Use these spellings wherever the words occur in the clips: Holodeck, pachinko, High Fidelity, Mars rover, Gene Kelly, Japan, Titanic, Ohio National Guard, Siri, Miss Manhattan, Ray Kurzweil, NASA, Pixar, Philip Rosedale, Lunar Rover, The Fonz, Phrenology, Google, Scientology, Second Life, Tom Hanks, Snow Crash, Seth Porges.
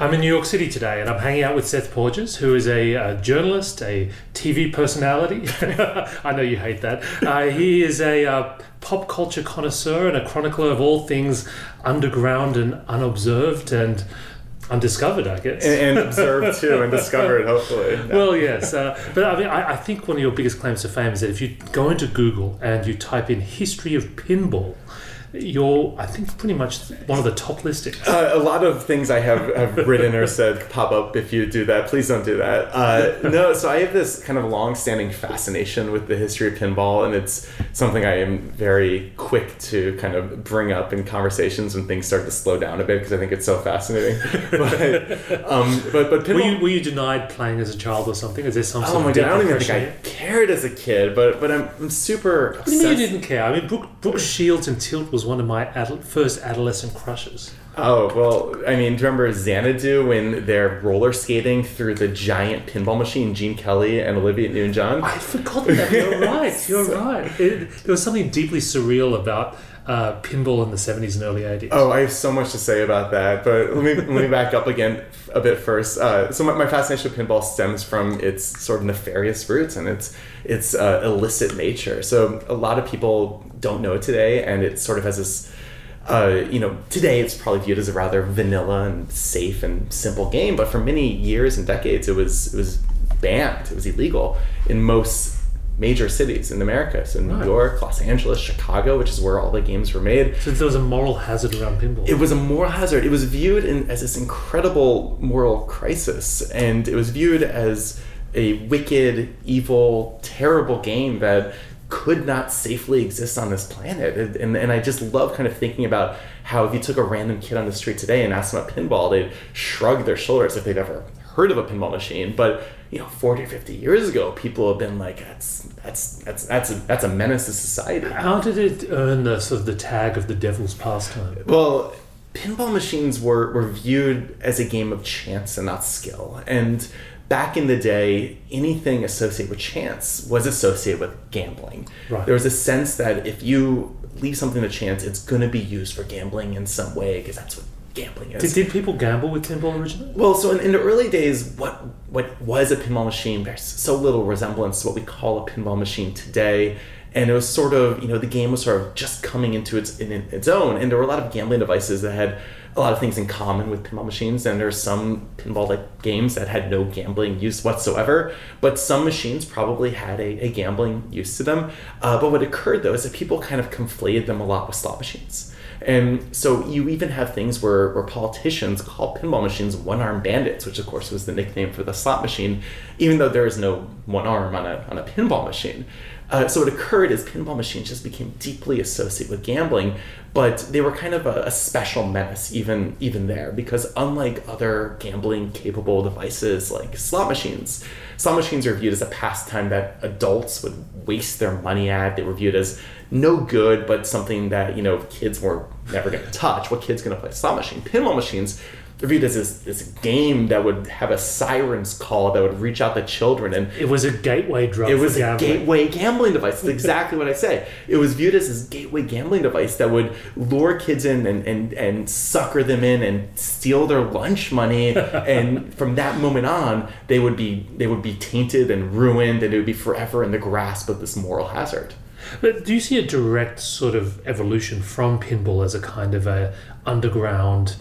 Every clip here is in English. I'm in New York City today, and I'm hanging out with Seth Porges, who is a journalist, a TV personality. I know you hate that. He is a pop culture connoisseur and a chronicler of all things underground and unobserved and undiscovered, I guess. And observed, too, and discovered, hopefully. No. Well, yes. But I mean, I think one of your biggest claims to fame is that if you go into Google and you type in history of pinball, you're, I think, pretty much one of the top listings. A lot of things I have written or said pop up if you do that. Please don't do that. So I have this kind of long-standing fascination with the history of pinball, and it's something I am very quick to kind of bring up in conversations when things start to slow down a bit, because I think it's so fascinating. But pinball... Were you denied playing as a child or something? Is there some sort of depression? Oh my God, I don't even think I cared as a kid, but I'm super obsessed. What do you mean you didn't care? I mean, Brooke Shields and Tilt was one of my first adolescent crushes. Oh, well, I mean, do you remember Xanadu when they're roller skating through the giant pinball machine, Gene Kelly and Olivia Newton-John? I forgot that. You're right. You're right. There was something deeply surreal about pinball in the 70s and early 80s. Oh, I have so much to say about that, but let me back up again a bit first. So my fascination with pinball stems from its sort of nefarious roots and its illicit nature. So a lot of people don't know today, and it sort of has this, today it's probably viewed as a rather vanilla and safe and simple game, but for many years and decades it was banned. It was illegal in most major cities in America. So New York, Los Angeles, Chicago, which is where all the games were made. So there was a moral hazard around pinball. It was a moral hazard. It was viewed as this incredible moral crisis, and it was viewed as a wicked, evil, terrible game that could not safely exist on this planet. And I just love kind of thinking about how if you took a random kid on the street today and asked them about pinball, they'd shrug their shoulders if they'd ever heard of a pinball machine. But 40 or 50 years ago, people have been like, that's a menace to society. How did it earn the sort of the tag of the devil's pastime? Well, pinball machines were viewed as a game of chance and not skill. And back in the day, anything associated with chance was associated with gambling. Right. There was a sense that if you leave something to chance, it's going to be used for gambling in some way, because that's what gambling is. Did people gamble with pinball originally? Well, so in the early days, what was a pinball machine bears so little resemblance to what we call a pinball machine today. And it was sort of, the game was sort of just coming into its own. And there were a lot of gambling devices that had a lot of things in common with pinball machines. And there are some pinball-like games that had no gambling use whatsoever. But some machines probably had a gambling use to them. But what occurred, though, is that people kind of conflated them a lot with slot machines. And so you even have things where politicians call pinball machines one-armed bandits, which of course was the nickname for the slot machine, even though there is no one arm on a pinball machine. So it occurred as pinball machines just became deeply associated with gambling, but they were kind of a special menace even there, because unlike other gambling-capable devices like slot machines are viewed as a pastime that adults would waste their money at. They were viewed as no good, but something that, kids were never going to touch. What kid's going to play slot machine? Pinball machines are viewed as this game that would have a siren's call that would reach out to children. And it was a gateway drug. It was a gateway gambling device. That's exactly what I say. It was viewed as this gateway gambling device that would lure kids in and sucker them in and steal their lunch money. And from that moment on, they would be tainted and ruined, and it would be forever in the grasp of this moral hazard. But do you see a direct sort of evolution from pinball as a kind of a underground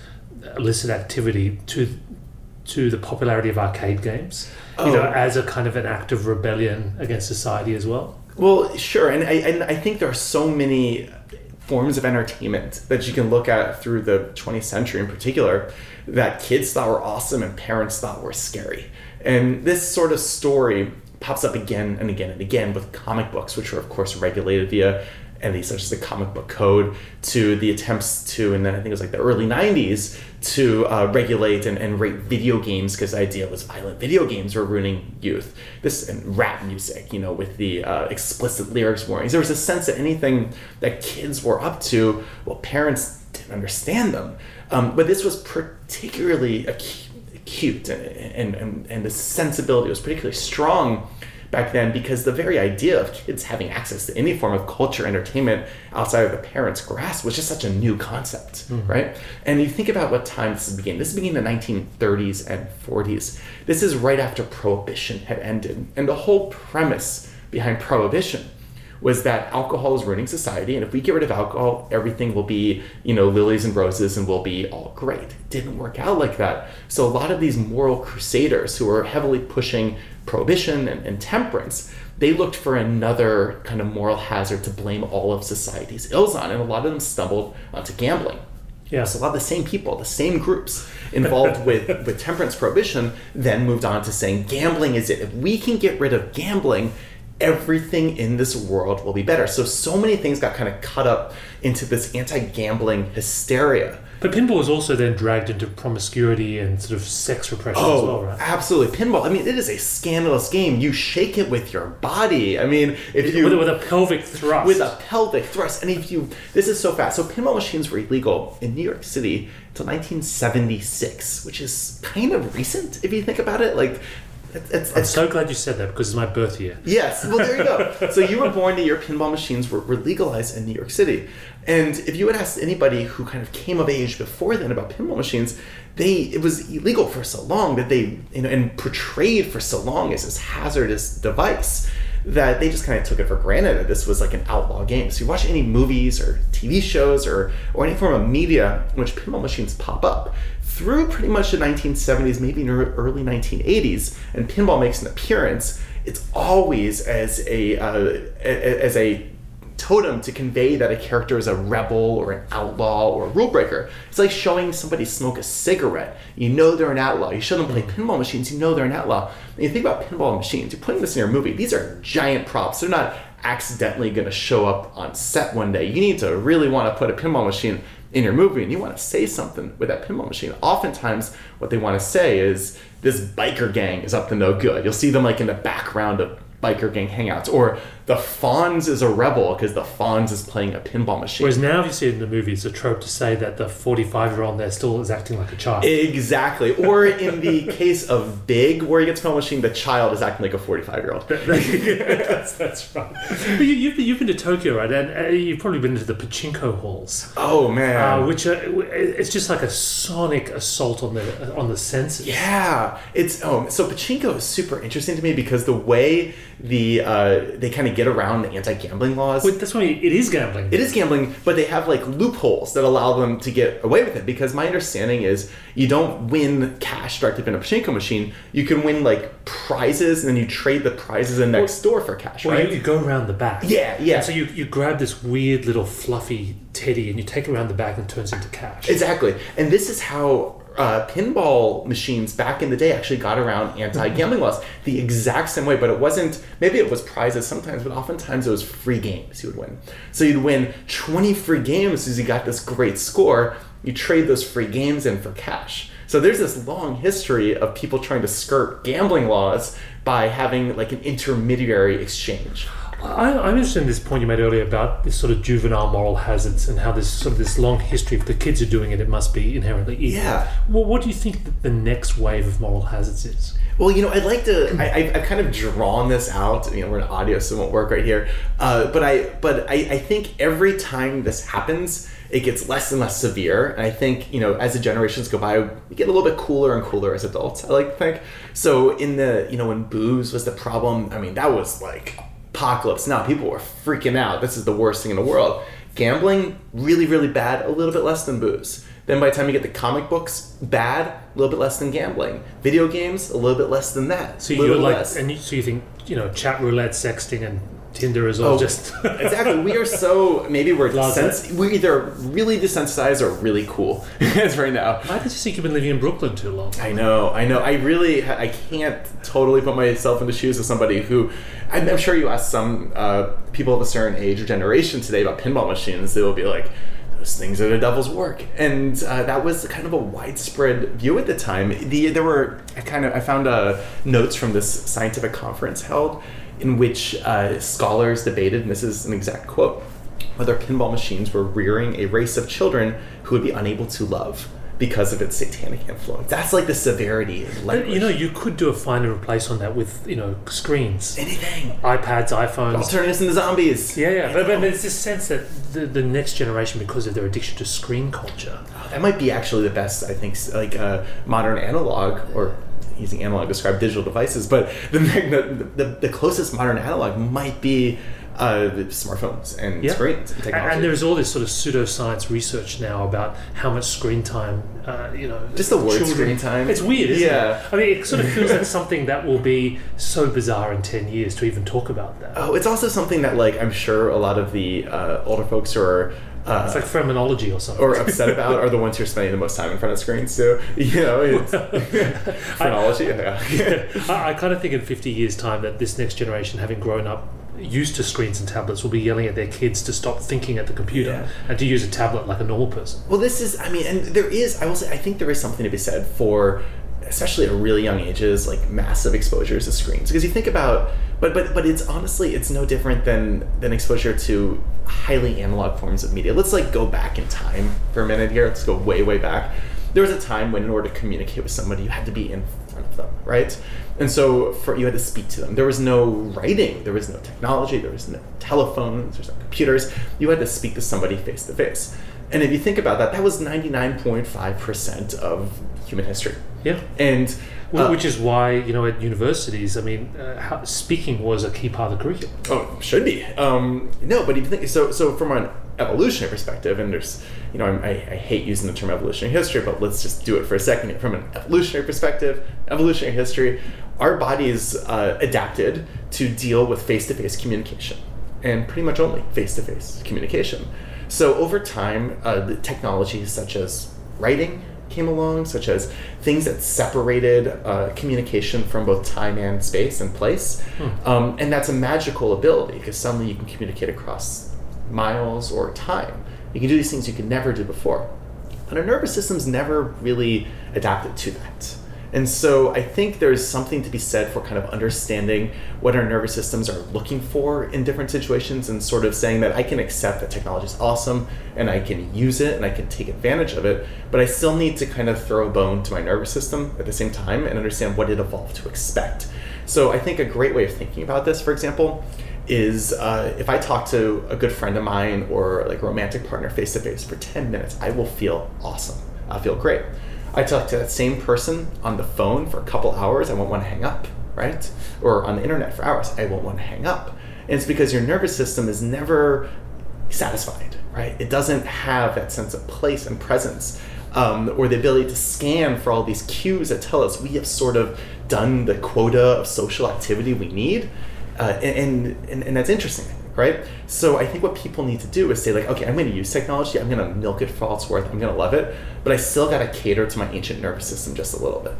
illicit activity to the popularity of arcade games, as a kind of an act of rebellion against society as well? Well, sure, and I think there are so many forms of entertainment that you can look at through the 20th century in particular that kids thought were awesome and parents thought were scary. And this sort of story pops up again and again and again with comic books, which were, of course, regulated via and these are just the comic book code, to the attempts to, and then I think it was like the early 90s, to regulate and rate video games, because the idea was violent video games were ruining youth. This and rap music, you know, with the explicit lyrics warnings. There was a sense that anything that kids were up to, well, parents didn't understand them. But this was particularly acute, and the sensibility was particularly strong back then, because the very idea of kids having access to any form of culture, entertainment outside of the parents' grasp was just such a new concept, right? And you think about what time this began. This began in the 1930s and 40s. This is right after Prohibition had ended. And the whole premise behind Prohibition was that alcohol is ruining society, and if we get rid of alcohol, everything will be, you know, lilies and roses, and we'll be all great. It didn't work out like that. So a lot of these moral crusaders who were heavily pushing prohibition and temperance, they looked for another kind of moral hazard to blame all of society's ills on, and a lot of them stumbled onto gambling. Yeah. So a lot of the same people, the same groups involved with temperance prohibition, then moved on to saying gambling is it. If we can get rid of gambling, everything in this world will be better. So many things got kind of cut up into this anti-gambling hysteria. But pinball was also then dragged into promiscuity and sort of sex repression as well, right? Absolutely. Pinball, I mean, it is a scandalous game. You shake it with your body. I mean, with a pelvic thrust. With a pelvic thrust. And this is so fast. So pinball machines were illegal in New York City until 1976, which is kind of recent if you think about it. Like, I'm so glad you said that, because it's my birth year. Yes, well, there you go. So you were born and your pinball machines were legalized in New York City. And if you had asked anybody who kind of came of age before then about pinball machines, it was illegal for so long that they, you know, and portrayed for so long as this hazardous device, that they just kind of took it for granted that this was like an outlaw game. So you watch any movies or TV shows or any form of media in which pinball machines pop up, through pretty much the 1970s, maybe early 1980s, and pinball makes an appearance, it's always as a totem to convey that a character is a rebel or an outlaw or a rule breaker. It's like showing somebody smoke a cigarette. You know they're an outlaw. You show them play pinball machines, you know they're an outlaw. And you think about pinball machines, you're putting this in your movie. These are giant props. They're not accidentally going to show up on set one day. You need to really want to put a pinball machine in your movie, and you want to say something with that pinball machine. Oftentimes what they want to say is, this biker gang is up to no good. You'll see them like in the background of biker gang hangouts, or the Fonz is a rebel because the Fonz is playing a pinball machine. Whereas now, if you see it in the movie, it's a trope to say that the 45-year-old there still is acting like a child. Exactly. Or in the case of Big, where he gets pinball machine, the child is acting like a 45-year-old. That's right. But you've been to Tokyo, right? And you've probably been to the pachinko halls. Oh man, it's just like a sonic assault on the senses. Yeah, it's so pachinko is super interesting to me, because the way they kind of get around the anti-gambling laws. Wait, that's why it is gambling. It is gambling, but they have like loopholes that allow them to get away with it, because my understanding is you don't win cash directly in a pachinko machine. You can win like prizes, and then you trade the prizes in next door for cash, right? Well, you go around the back. Yeah, yeah. And so you grab this weird little fluffy teddy and you take it around the back and it turns into cash. Exactly. And this is how pinball machines back in the day actually got around anti-gambling laws the exact same way, but it wasn't, maybe it was prizes sometimes, but oftentimes it was free games you would win. So you'd win 20 free games because you got this great score. You trade those free games in for cash. So there's this long history of people trying to skirt gambling laws by having like an intermediary exchange. I'm interested in this point you made earlier about this sort of juvenile moral hazards and how there's sort of this long history. If the kids are doing it, it must be inherently evil. Yeah. Well, what do you think that the next wave of moral hazards is? Well, you know, I'd like to. I've kind of drawn this out. You know, we're in audio, so it won't work right here. But I think every time this happens, it gets less and less severe. And I think, you know, as the generations go by, we get a little bit cooler and cooler as adults, I like to think. So in the, you know, when booze was the problem, I mean, that was like apocalypse. Now people were freaking out. This is the worst thing in the world. Gambling, really, really bad, a little bit less than booze. Then by the time you get to comic books, bad, a little bit less than gambling. Video games, a little bit less than that. So you're like, and so you think, you know, chat roulette, sexting, and Tinder is all just... Exactly. We are so... Maybe we're either really desensitized or really cool as right now. Why did you think you've been living in Brooklyn too long? I know. I can't totally put myself in the shoes of somebody who... I'm sure you ask some people of a certain age or generation today about pinball machines. They will be like, those things are the devil's work. And that was kind of a widespread view at the time. I found notes from this scientific conference held in which scholars debated, and this is an exact quote, whether pinball machines were rearing a race of children who would be unable to love because of its satanic influence. That's like the severity of language. You know, you could do a find and replace on that with, screens. Anything. iPads, iPhones. It'll turn us into zombies. Yeah. But it's this sense that the next generation, because of their addiction to screen culture. That might be actually the best, I think, modern analog or... using analog to describe digital devices, but the closest modern analog might be the smartphones and screens and technology. And there's all this sort of pseudoscience research now about how much screen time, just the word screen time. It's weird, isn't it? I mean, it sort of feels like something that will be so bizarre in 10 years to even talk about that. Oh, it's also something that, I'm sure a lot of the older folks who are... it's like phenomenology or something. Or upset about are the ones who are spending the most time in front of screens. So, it's phrenology. I kind of think in 50 years' time that this next generation, having grown up used to screens and tablets, will be yelling at their kids to stop thinking at the computer and to use a tablet like a normal person. Well, this is, I think there is something to be said for... especially at really young ages, massive exposures to screens. Because you think about, but it's honestly, it's no different than exposure to highly analog forms of media. Let's go back in time for a minute here. Let's go way, way back. There was a time when in order to communicate with somebody, you had to be in front of them, right? And so you had to speak to them. There was no writing. There was no technology. There was no telephones. There was no computers. You had to speak to somebody face to face. And if you think about that, that was 99.5% of human history. Yeah, and which is why at universities, speaking was a key part of the curriculum. Oh, it should be. No, but if you think so from an evolutionary perspective, and there's I hate using the term evolutionary history, but let's just do it for a second. From an evolutionary perspective, evolutionary history, our bodies adapted to deal with face-to-face communication, and pretty much only face-to-face communication. So over time, the technologies such as writing came along, such as things that separated communication from both time and space and place. And that's a magical ability because suddenly you can communicate across miles or time. You can do these things you could never do before. But our nervous system's never really adapted to that. And so I think there's something to be said for kind of understanding what our nervous systems are looking for in different situations and sort of saying that I can accept that technology is awesome and I can use it and I can take advantage of it, but I still need to kind of throw a bone to my nervous system at the same time and understand what it evolved to expect. So I think a great way of thinking about this, for example, is if I talk to a good friend of mine or a romantic partner face to face for 10 minutes, I will feel awesome. I'll feel great. I talk to that same person on the phone for a couple hours, I won't want to hang up, right? Or on the internet for hours, I won't want to hang up. And it's because your nervous system is never satisfied, right? It doesn't have that sense of place and presence or the ability to scan for all these cues that tell us we have sort of done the quota of social activity we need. And that's interesting, right? So I think what people need to do is say okay, I'm going to use technology. I'm going to milk it for all it's worth. I'm going to love it. But I still got to cater to my ancient nervous system just a little bit.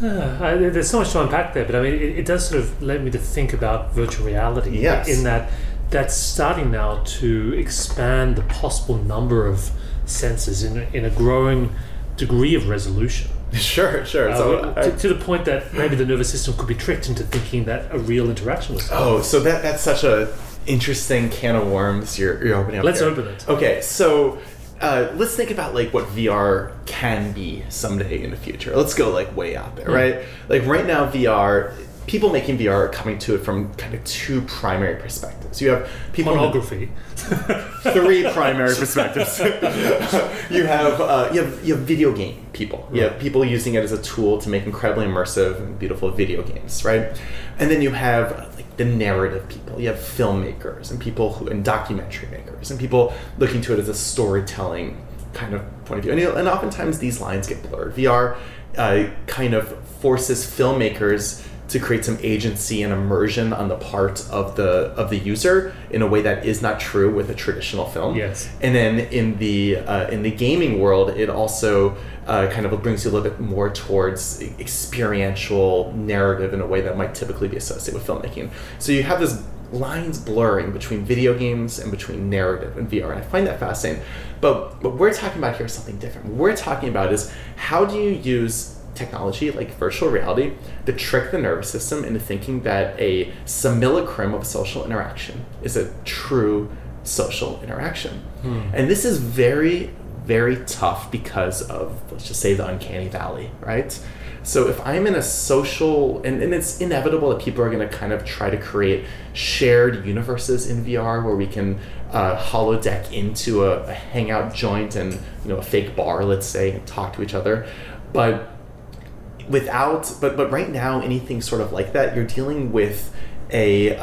There's so much to unpack there, but it does sort of let me to think about virtual reality. Yes. In that that's starting now to expand the possible number of senses in a growing degree of resolution. Sure. To the point that maybe the nervous system could be tricked into thinking that a real interaction was happening. Oh, so that's such an interesting can of worms you're opening up. Let's open it. Okay, so let's think about what VR can be someday in the future. Let's go way out there, right? Right now, VR. People making VR are coming to it from kind of two primary perspectives. You have people... pornography. Three primary perspectives. You have video game people. You have people using it as a tool to make incredibly immersive and beautiful video games, right? And then you have the narrative people. You have filmmakers and people and documentary makers and people looking to it as a storytelling kind of point of view. And oftentimes these lines get blurred. VR kind of forces filmmakers to create some agency and immersion on the part of the user in a way that is not true with a traditional film. Yes. And then in the gaming world, it also kind of brings you a little bit more towards experiential narrative in a way that might typically be associated with filmmaking. So you have this lines blurring between video games and between narrative and VR, and I find that fascinating. But what we're talking about here is something different. What we're talking about is how do you use technology like virtual reality to trick the nervous system into thinking that a simulacrum of social interaction is a true social interaction. And this is very, very tough because of, let's just say, the uncanny valley, right? So if I'm in a social, and it's inevitable that people are going to kind of try to create shared universes in VR where we can holodeck into a hangout joint and, you know, a fake bar, let's say, and talk to each other. But right now, anything sort of like that, you're dealing with a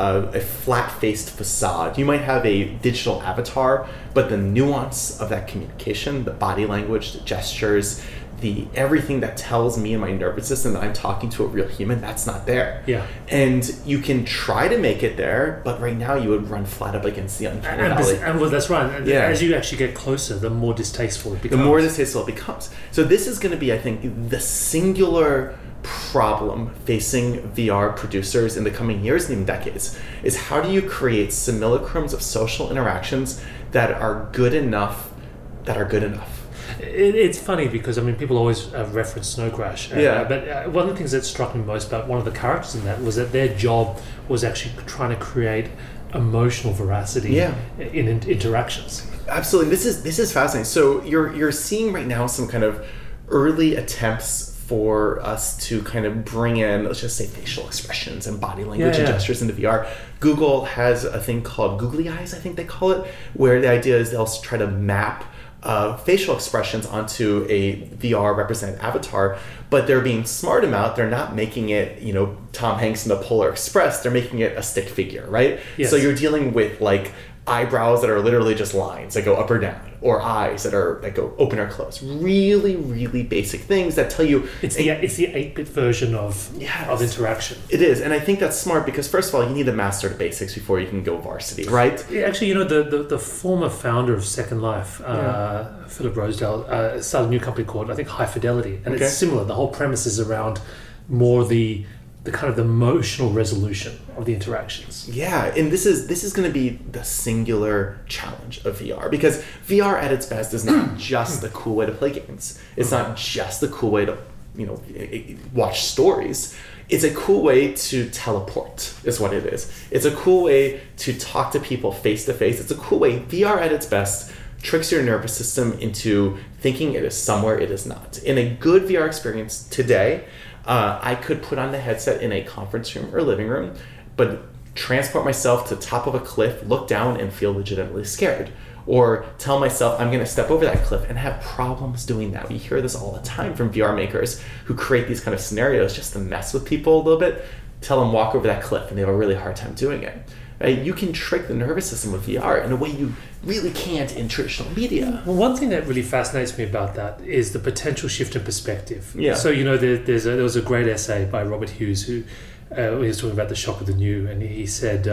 flat-faced facade. You might have a digital avatar, but the nuance of that communication, the body language, the gestures, the everything that tells me and my nervous system that I'm talking to a real human, that's not there. Yeah. And you can try to make it there, but right now you would run flat up against the uncanny valley. Well, that's right. And yeah. As you actually get closer, the more distasteful it becomes. The more distasteful it becomes. So this is going to be, I think, the singular problem facing VR producers in the coming years and even decades, is how do you create simulacrums of social interactions that are good enough, It's funny because, I mean, people always reference Snow Crash. But one of the things that struck me most about one of the characters in that was that their job was actually trying to create emotional veracity in interactions. Absolutely. This is fascinating. So you're seeing right now some kind of early attempts for us to kind of bring in, let's just say, facial expressions and body language and gestures into VR. Google has a thing called Googly Eyes, I think they call it, where the idea is they'll try to map facial expressions onto a VR represented avatar, but they're being smart about, they're not making it, you know, Tom Hanks in the Polar Express, they're making it a stick figure, right? Yes. So you're dealing with like eyebrows that are literally just lines that go up or down, or eyes that go open or close. Really, really basic things that tell you it's the 8-bit version of interaction. It is, and I think that's smart because first of all, you need to master the basics before you can go varsity, right? Actually, you know, the former founder of Second Life, Philip Rosedale, started a new company called, I think, High Fidelity, and it's similar. The whole premise is around more the kind of the emotional resolution of the interactions. Yeah, and this is going to be the singular challenge of VR, because VR at its best is not just the cool way to play games. It's not just the cool way to, you know, watch stories. It's a cool way to teleport, is what it is. It's a cool way to talk to people face to face. It's a cool way. VR at its best tricks your nervous system into thinking it is somewhere it is not. In a good VR experience today, I could put on the headset in a conference room or living room, but transport myself to the top of a cliff, look down, and feel legitimately scared. Or tell myself I'm going to step over that cliff and have problems doing that. We hear this all the time from VR makers who create these kind of scenarios just to mess with people a little bit, tell them walk over that cliff, and they have a really hard time doing it. You can trick the nervous system with VR in a way you really can't in traditional media. Well, one thing that really fascinates me about that is the potential shift in perspective. Yeah. So, you know, there was a great essay by Robert Hughes who he was talking about the shock of the new, and he said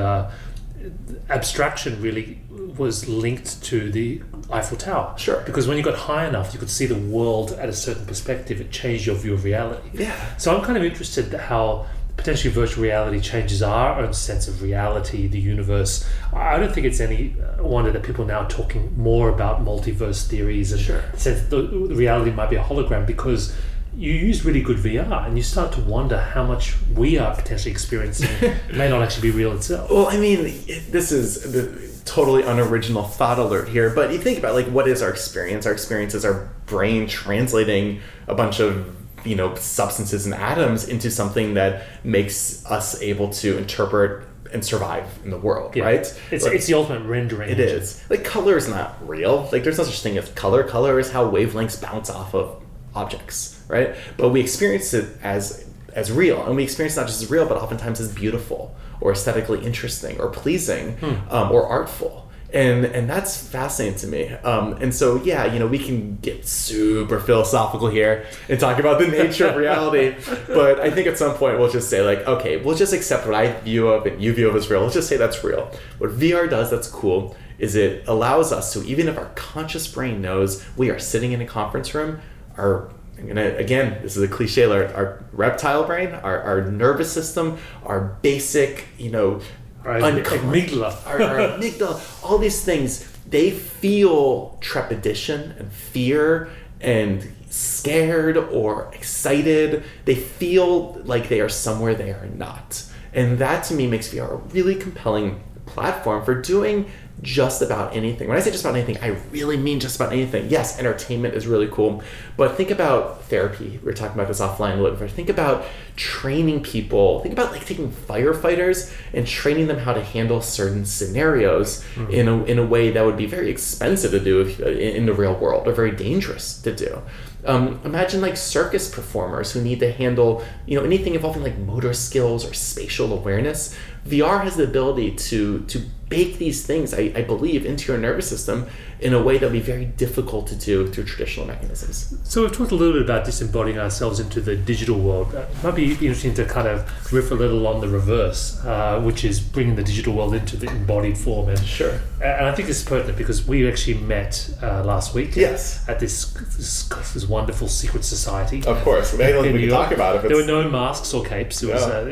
abstraction really was linked to the Eiffel Tower. Sure. Because when you got high enough, you could see the world at a certain perspective. It changed your view of reality. Yeah. So I'm kind of interested how potentially virtual reality changes our own sense of reality, the universe. I don't think it's any wonder that people are now talking more about multiverse theories and sense the reality might be a hologram, because you use really good VR and you start to wonder how much we are potentially experiencing may not actually be real itself. Well, I mean, this is the totally unoriginal thought alert here, but you think about, like, what is our experience? Our experience is our brain translating a bunch of, you know, substances and atoms into something that makes us able to interpret and survive in the world, right? It's the ultimate rendering. It is. Like, color is not real. Like, there's no such thing as color. Color is how wavelengths bounce off of objects, right? But we experience it as real, and we experience it not just as real, but oftentimes as beautiful or aesthetically interesting or pleasing or artful. And that's fascinating to me. And so, yeah, you know, we can get super philosophical here and talk about the nature of reality. But I think at some point we'll just say, like, okay, we'll just accept what I view of and you view of as real. Let's just say that's real. What VR does that's cool is it allows us to, even if our conscious brain knows we are sitting in a conference room, again, this is a cliche, our reptile brain, our nervous system, our basic, you know, amygdala. Our amygdala, all these things, they feel trepidation and fear and scared or excited. They feel like they are somewhere they are not. And that to me makes VR a really compelling platform for doing just about anything. When I say just about anything, I really mean just about anything. Yes, entertainment is really cool, but think about therapy. We were talking about this offline a little bit. Think about training people. Think about, like, taking firefighters and training them how to handle certain scenarios in a way that would be very expensive to do in the real world, or very dangerous to do. Imagine, like, circus performers who need to handle, you know, anything involving, like, motor skills or spatial awareness. VR has the ability to bake these things, I believe, into your nervous system in a way that would be very difficult to do through traditional mechanisms. So we've talked a little bit about disembodying ourselves into the digital world. It might be interesting to kind of riff a little on the reverse, which is bringing the digital world into the embodied form. And, sure. And I think this is pertinent because we actually met last week. Yes. At this wonderful secret society. Of course. Maybe we can talk about it. There were no masks or capes. It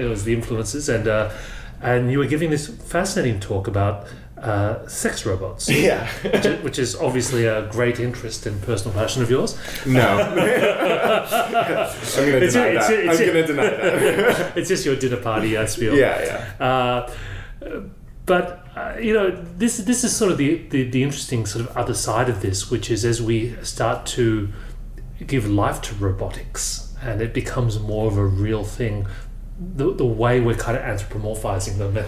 was the influencers and you were giving this fascinating talk about sex robots. Yeah. which is obviously a great interest and personal passion of yours. No. I'm going to deny that. It's just your dinner party, I feel. Yeah. But you know, this is sort of the interesting sort of other side of this, which is as we start to give life to robotics and it becomes more of a real thing, the way we're kind of anthropomorphizing them and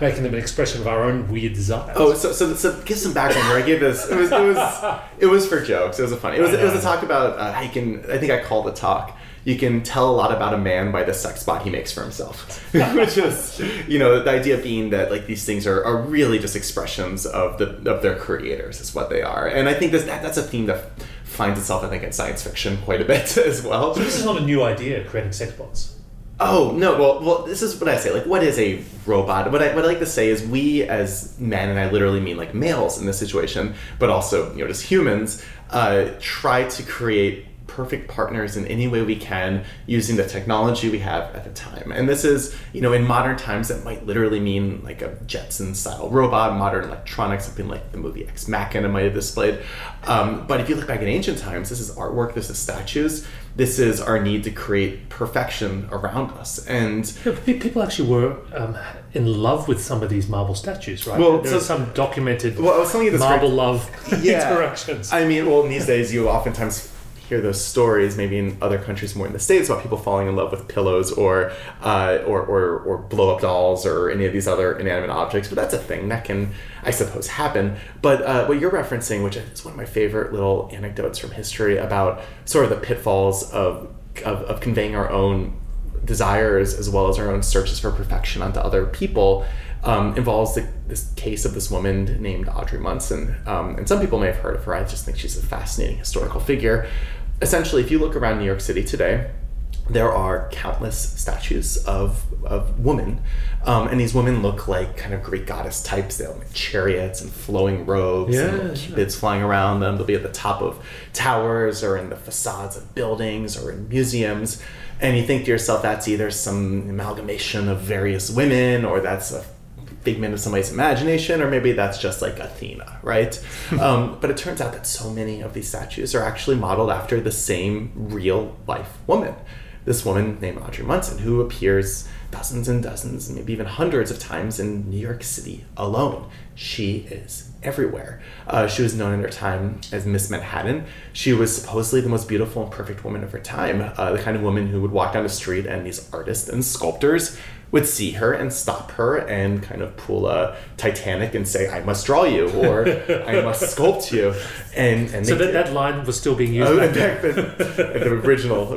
making them an expression of our own weird desires. Oh, so give some background where I gave this. It was for jokes. It was a funny. It was a talk about I called the talk, you can tell a lot about a man by the sex bot he makes for himself. Which is, you know, the idea being that, like, these things are really just expressions of their creators is what they are. And I think that's a theme that finds itself, I think, in science fiction quite a bit as well. So this is not a new idea, creating sex bots. Oh, no, well, this is what I say. Like, what is a robot? What I like to say is we as men, and I literally mean, like, males in this situation, but also, you know, just humans, try to create perfect partners in any way we can using the technology we have at the time. And this is, you know, in modern times, that might literally mean, like, a Jetson-style robot, modern electronics, something like the movie Ex Machina might have displayed. But if you look back in ancient times, this is artwork, this is statues. This is our need to create perfection around us. And people actually were in love with some of these marble statues, right? Well, there are some documented marble love interactions. I mean, well, in these days, you oftentimes hear those stories, maybe in other countries more in the States, about people falling in love with pillows or blow-up dolls or any of these other inanimate objects. But that's a thing that can, I suppose, happen. But what you're referencing, which is one of my favorite little anecdotes from history about sort of the pitfalls of conveying our own desires as well as our own searches for perfection onto other people, involves this case of this woman named Audrey Munson. And some people may have heard of her. I just think she's a fascinating historical figure. Essentially, if you look around New York City today, there are countless statues of women. And these women look like kind of Greek goddess types. They'll make chariots and flowing robes and cupids flying around them. They'll be at the top of towers or in the facades of buildings or in museums. And you think to yourself, that's either some amalgamation of various women, or that's a figment of somebody's imagination, or maybe that's just like Athena, right? But it turns out that so many of these statues are actually modeled after the same real-life woman. This woman named Audrey Munson, who appears dozens and dozens, maybe even hundreds of times in New York City alone. She is everywhere. She was known in her time as Miss Manhattan. She was supposedly the most beautiful and perfect woman of her time, the kind of woman who would walk down the street and these artists and sculptors would see her and stop her and kind of pull a Titanic and say, I must draw you, or I must sculpt you. And so that line was still being used. Oh, the original.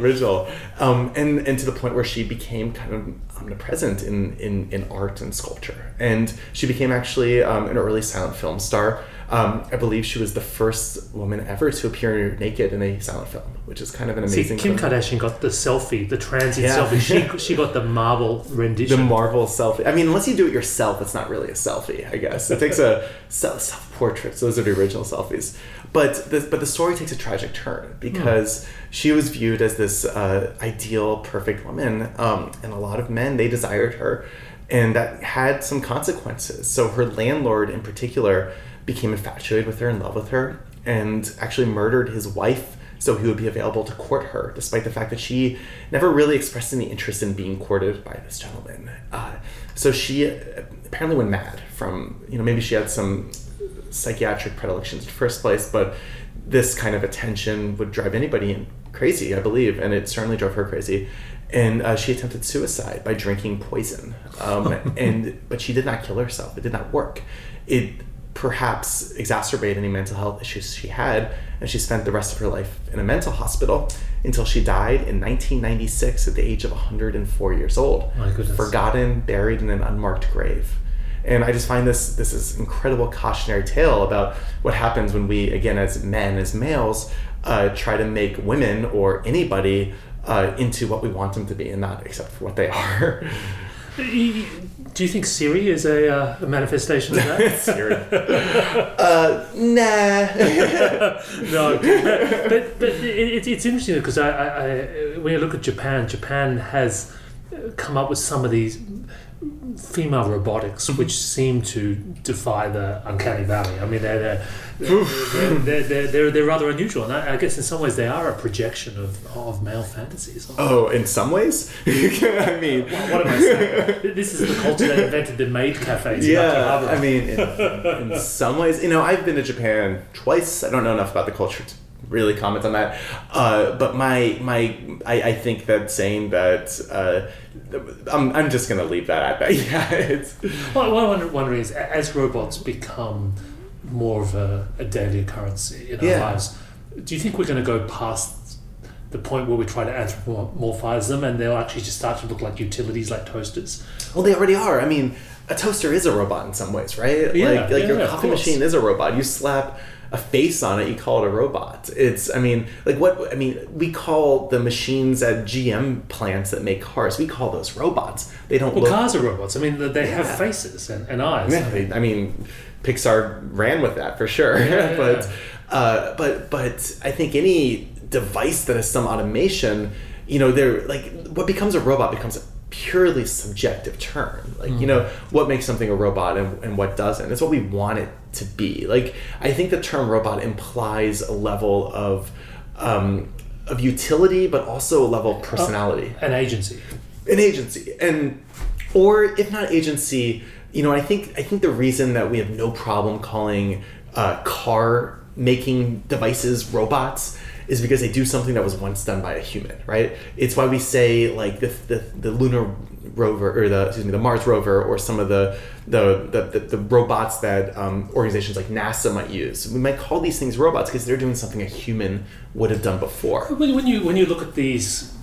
And to the point where she became kind of omnipresent in art and sculpture. And she became actually an early silent film star. I believe she was the first woman ever to appear naked in a silent film, which is kind of an amazing. See, Kim Kardashian got the selfie, the transit selfie. She got the Marvel rendition. The Marvel selfie. I mean, unless you do it yourself, it's not really a selfie, I guess. It takes a self-portrait. So those are the original selfies. But the story takes a tragic turn because she was viewed as this ideal, perfect woman, and a lot of men, they desired her, and that had some consequences. So her landlord, in particular, became infatuated with her, in love with her, and actually murdered his wife so he would be available to court her, despite the fact that she never really expressed any interest in being courted by this gentleman. So she apparently went mad from, maybe she had some psychiatric predilections in the first place, but this kind of attention would drive anybody crazy, I believe, and it certainly drove her crazy. And she attempted suicide by drinking poison, but she did not kill herself. It did not work. It perhaps exacerbate any mental health issues she had, and she spent the rest of her life in a mental hospital until she died in 1996 at the age of 104 years old. My goodness. Forgotten, buried in an unmarked grave. And I just find this is incredible cautionary tale about what happens when we, again, as men, as males, try to make women or anybody into what we want them to be and not except for what they are. Do you think Siri is a manifestation of that? Siri? Nah. No. But it's interesting because I when you look at Japan has come up with some of these female robotics which seem to defy the uncanny valley. I mean, they're rather unusual, and I guess in some ways they are a projection of male fantasies. Oh, in some ways? I mean, what am I saying? This is the culture that invented the maid cafes. Yeah, I mean, in some ways, I've been to Japan twice. I don't know enough about the culture to really comment on that. But I think that saying that I'm just going to leave that at that. Yeah, what I'm wondering is, as robots become more of a daily occurrence in our lives, do you think we're going to go past the point where we try to anthropomorphize them and they'll actually just start to look like utilities, like toasters? Well, they already are. I mean, a toaster is a robot in some ways, right? Yeah, your coffee machine is a robot. You slap a face on it, you call it a robot. We call the machines at GM plants that make cars, we call those robots. They don't look... cars are robots. I mean, they have faces and eyes. Yeah, Pixar ran with that for sure. Yeah, but I think any device that has some automation, they're like, what becomes a robot becomes a purely subjective term. What makes something a robot and what doesn't. It's what we want it to be. Like, I think the term robot implies a level of utility, but also a level of personality. An agency. And, or if not agency, I think the reason that we have no problem calling car making devices robots is because they do something that was once done by a human, right? It's why we say, like, the Lunar Rover, or the Mars rover, or some of the robots that organizations like NASA might use. We might call these things robots because they're doing something a human would have done before. When you look at these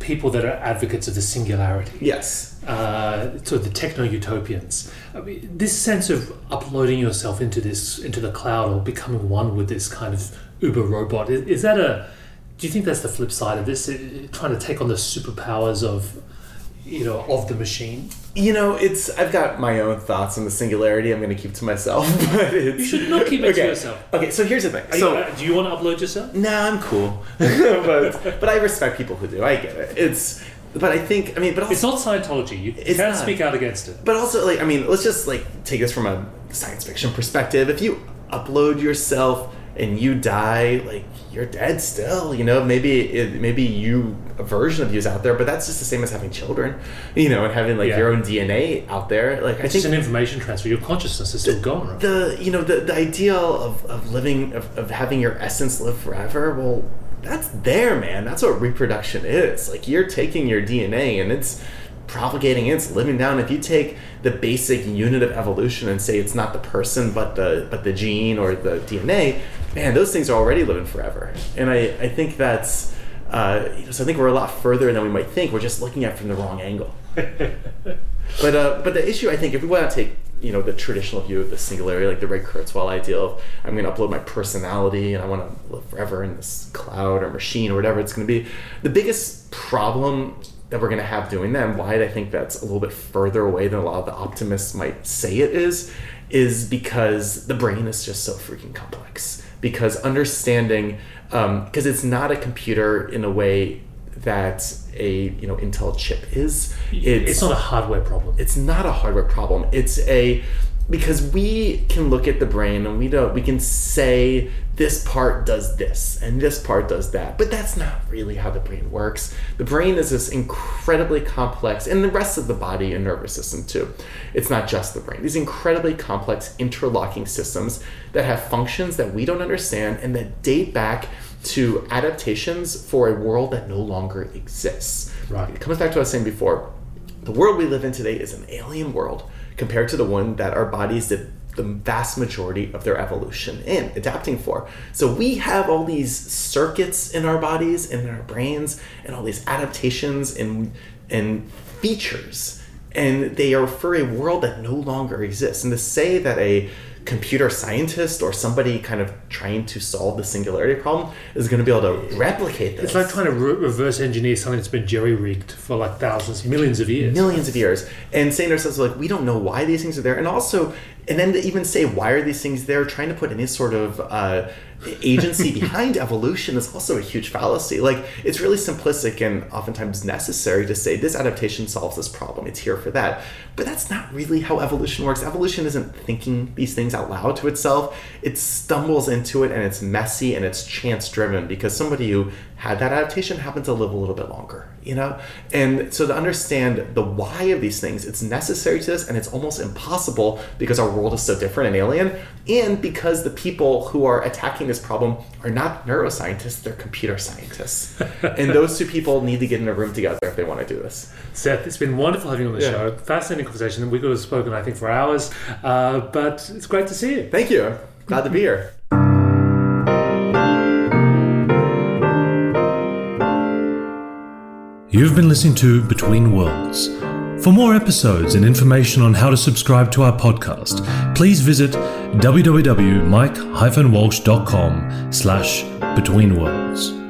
people that are advocates of the singularity, yes, so the techno-utopians, I mean, this sense of uploading yourself into the cloud or becoming one with this kind of Uber robot, do you think that's the flip side of this, trying to take on the superpowers of the machine? I've got my own thoughts on the singularity. I'm going to keep to myself. But you should not keep it to yourself. Okay, so here's the thing. Do you want to upload yourself? Nah, I'm cool. but I respect people who do. I get it. It's not Scientology. You can't speak out against it. But also, let's just take this from a science fiction perspective. If you upload yourself and you die, you're dead still. Maybe a version of you is out there, but that's just the same as having children, and having your own DNA out there. I think an information transfer. Your consciousness is still gone. Right? The ideal of living, of having your essence live forever. Well, that's there, man. That's what reproduction is. You're taking your DNA and it's propagating ants living down. If you take the basic unit of evolution and say it's not the person but the gene or the DNA, man, those things are already living forever. And I think that's so I think we're a lot further than we might think. We're just looking at it from the wrong angle. But the issue, I think, if we want to take the traditional view of the singularity, like the Ray Kurzweil idea of I'm going to upload my personality and I want to live forever in this cloud or machine or whatever it's going to be, the biggest problem that we're going to have doing that, and why I think that's a little bit further away than a lot of the optimists might say it is because the brain is just so freaking complex. Because understanding, because it's not a computer in a way that a Intel chip is. It's not a hardware problem. It's not a hardware problem. Because we can look at the brain and we can say this part does this and this part does that, but that's not really how the brain works. The brain is this incredibly complex, and the rest of the body and nervous system too. It's not just the brain. These incredibly complex interlocking systems that have functions that we don't understand and that date back to adaptations for a world that no longer exists. Right. It comes back to what I was saying before. The world we live in today is an alien world compared to the one that our bodies did the vast majority of their evolution in, adapting for. So we have all these circuits in our bodies and in our brains and all these adaptations and features, and they are for a world that no longer exists. And to say that a computer scientist or somebody kind of trying to solve the singularity problem is going to be able to replicate this. It's like trying to reverse engineer something that's been jerry-rigged for like thousands, millions of years. And saying to ourselves, like, we don't know why these things are there. And then to even say, why are these things there? Trying to put any sort of agency behind evolution is also a huge fallacy. Like, it's really simplistic and oftentimes necessary to say this adaptation solves this problem. It's here for that. But that's not really how evolution works. Evolution isn't thinking these things out loud to itself. It stumbles into it, and it's messy, and it's chance-driven because somebody who had that adaptation happened to live a little bit longer, And so to understand the why of these things, it's necessary to this, and it's almost impossible because our world is so different and alien, and because the people who are attacking this problem are not neuroscientists, they're computer scientists. And those two people need to get in a room together if they want to do this. Seth, it's been wonderful having you on the show. Fascinating conversation. We could have spoken, I think, for hours, but it's great to see you. Thank you. Glad to be here. You've been listening to Between Worlds. For more episodes and information on how to subscribe to our podcast, please visit www.mike-walsh.com/betweenworlds.